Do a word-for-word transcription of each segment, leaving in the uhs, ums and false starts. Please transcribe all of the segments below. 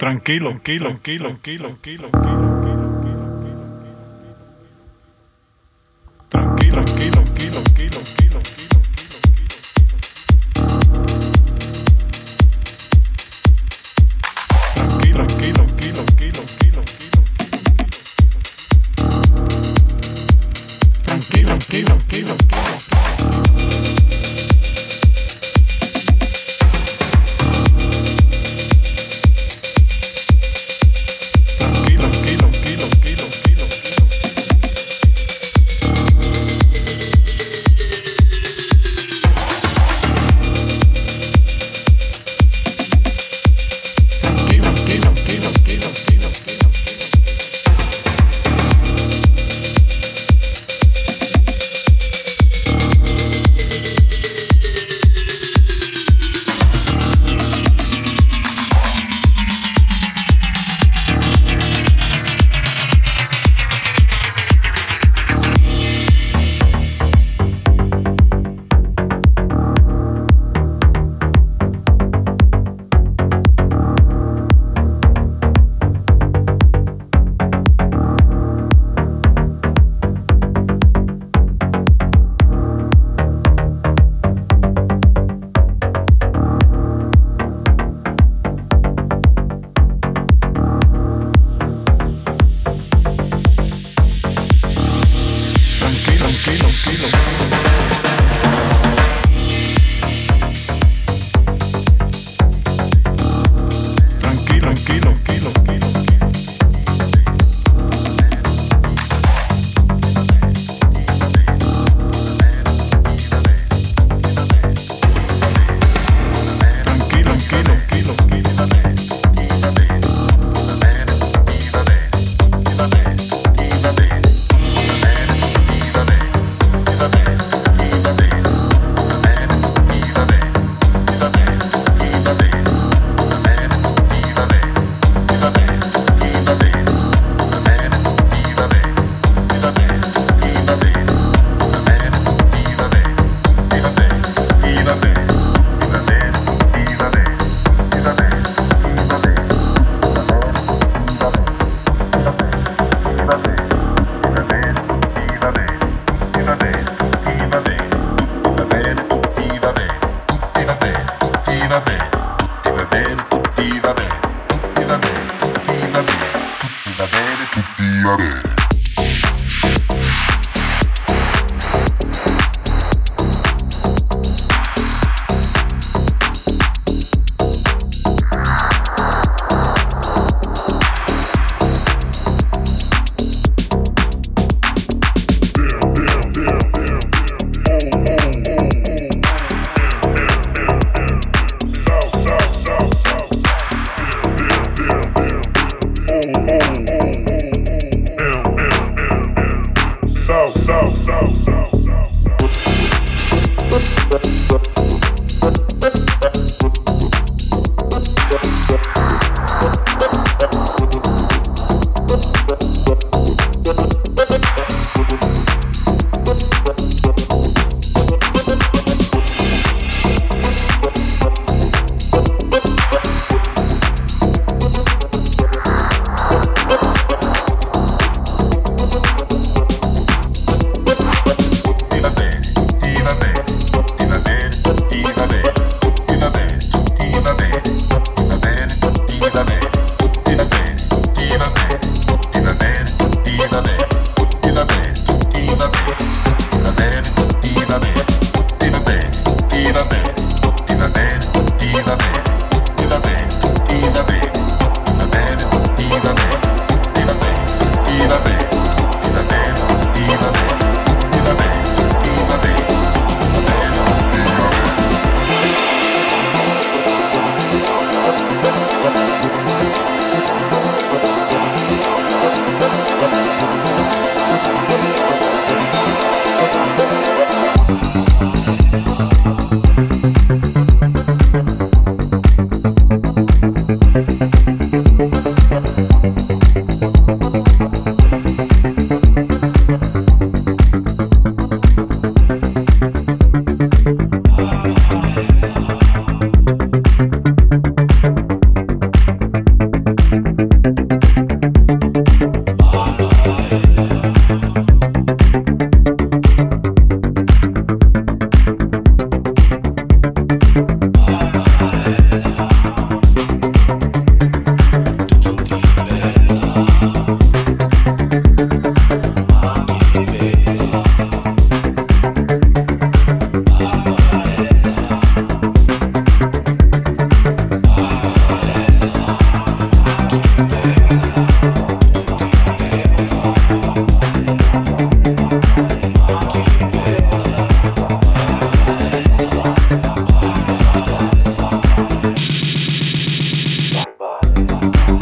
Tranquilo, tranquilo, tranquilo, tranquilo, tranquilo, tranquilo. Tranquilo, tranquilo, tranquilo, tranquilo, tranquilo. Tranquilo, tranquilo, tranquilo. Tranquilo, tranquilo. M,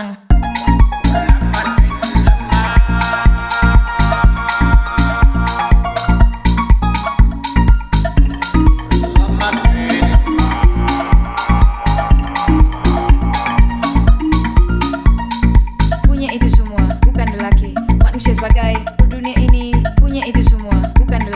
Дан. Punya itu semua, bukan lelaki. Manusia sebagai dunia ini punya itu semua, bukan lelaki.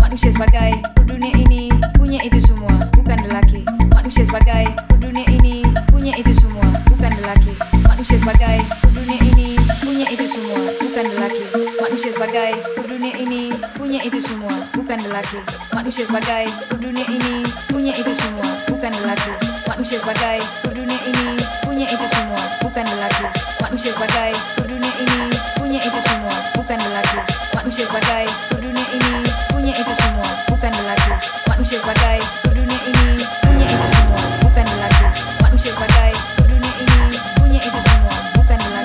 Manusia sebagai dunia ini punya itu semua, bukan lelaki. Manusia sebagai dunia ini punya itu semua, bukan lelaki. Manusia sebagai dunia ini punya itu semua, bukan lelaki. Manusia sebagai dunia ini punya itu semua, bukan lelaki. Manusia sebagai dunia ini punya itu semua, bukan lelaki. Manusia sebagai dunia ini punya itu semua, bukan lelaki. Manusia sebagai dunia ini punya itu semua, bukan lelaki. Manusia sebagai dunia ini punya itu semua, bukan lelaki. Manusia sebagai dunia ini punya itu semua, bukan lelaki. Manusia sebagai dunia ini punya itu semua, bukan lelaki. Manusia sebagai dunia ini bukan lelaki. Manusia sebagai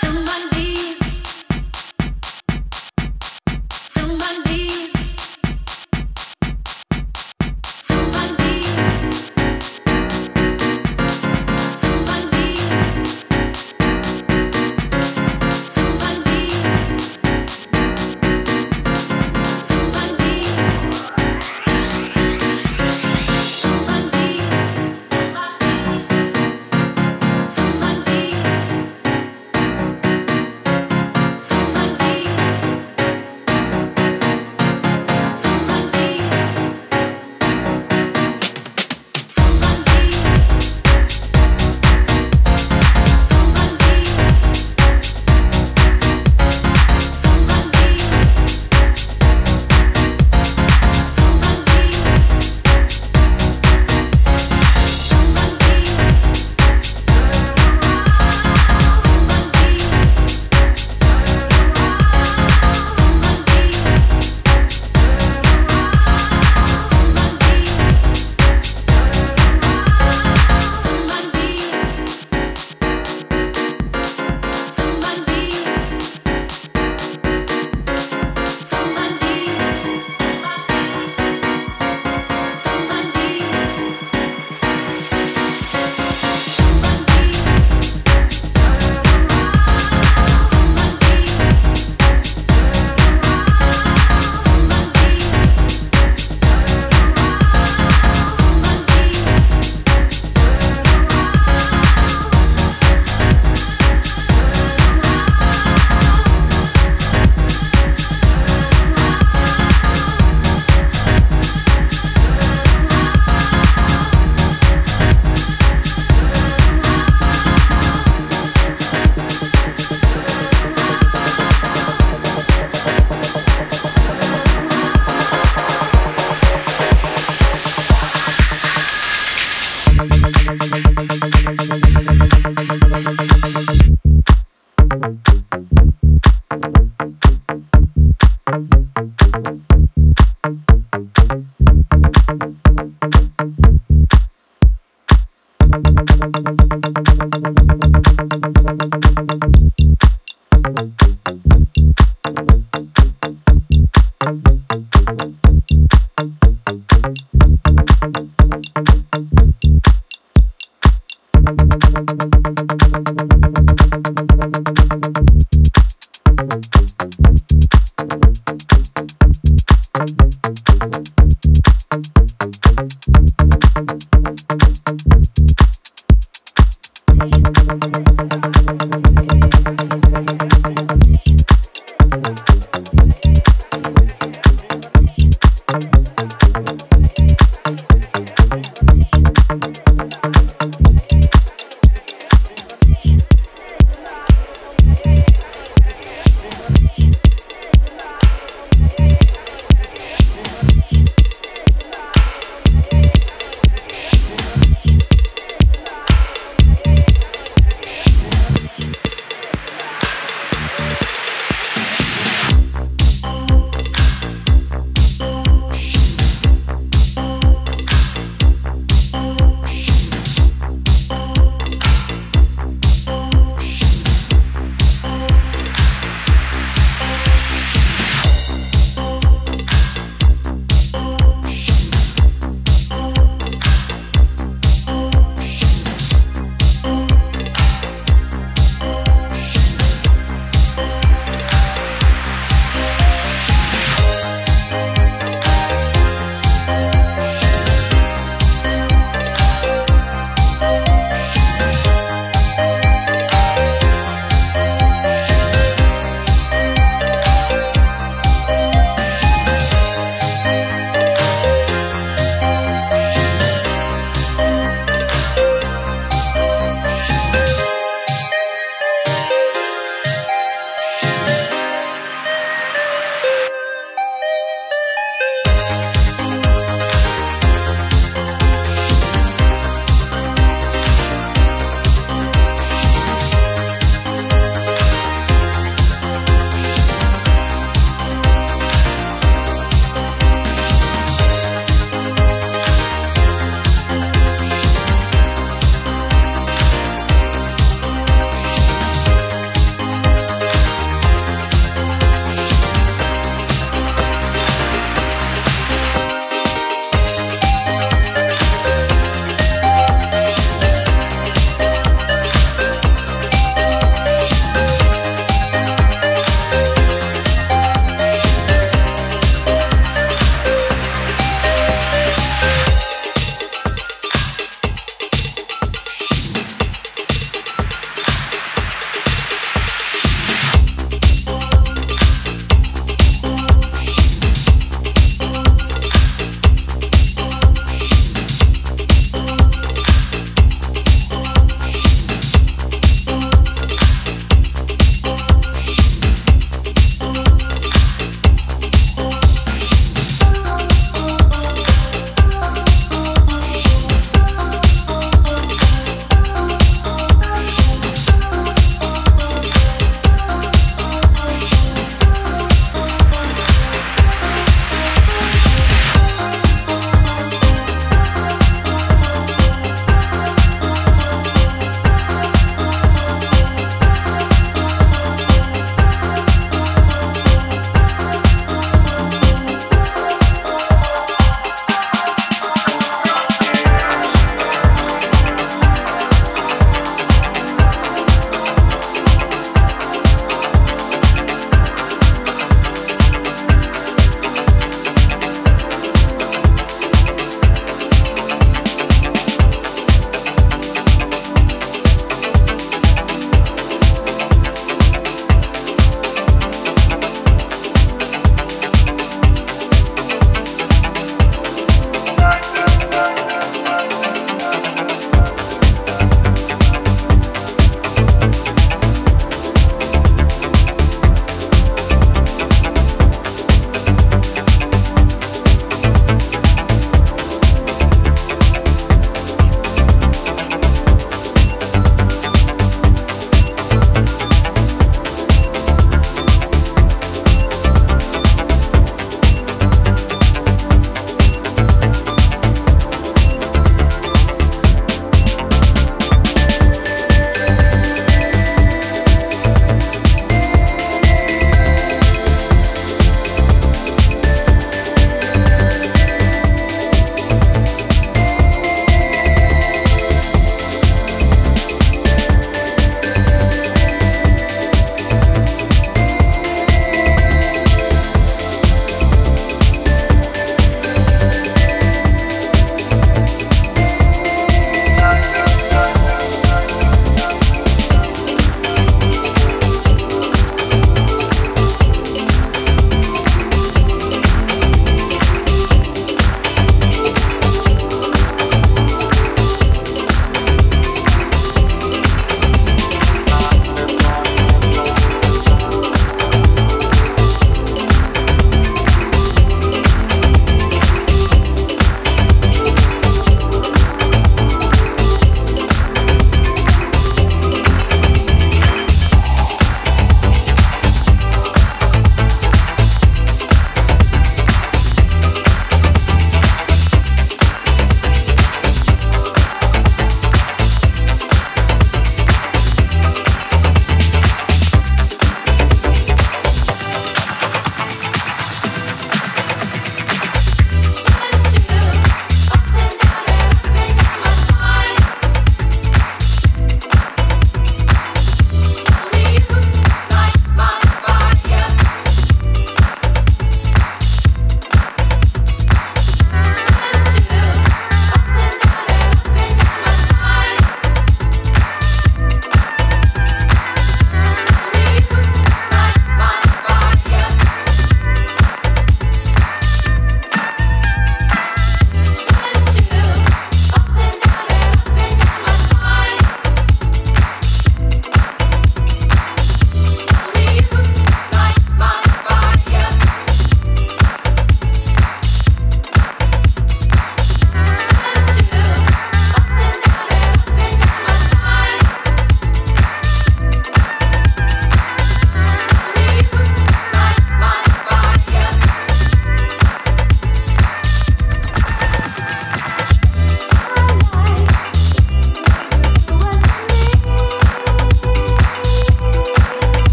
someone beats, someone beats.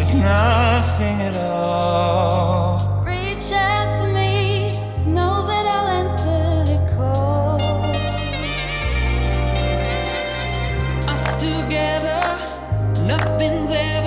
is nothing at all. Reach out to me, know that I'll answer the call. Us together, nothing's ever.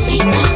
Thank you.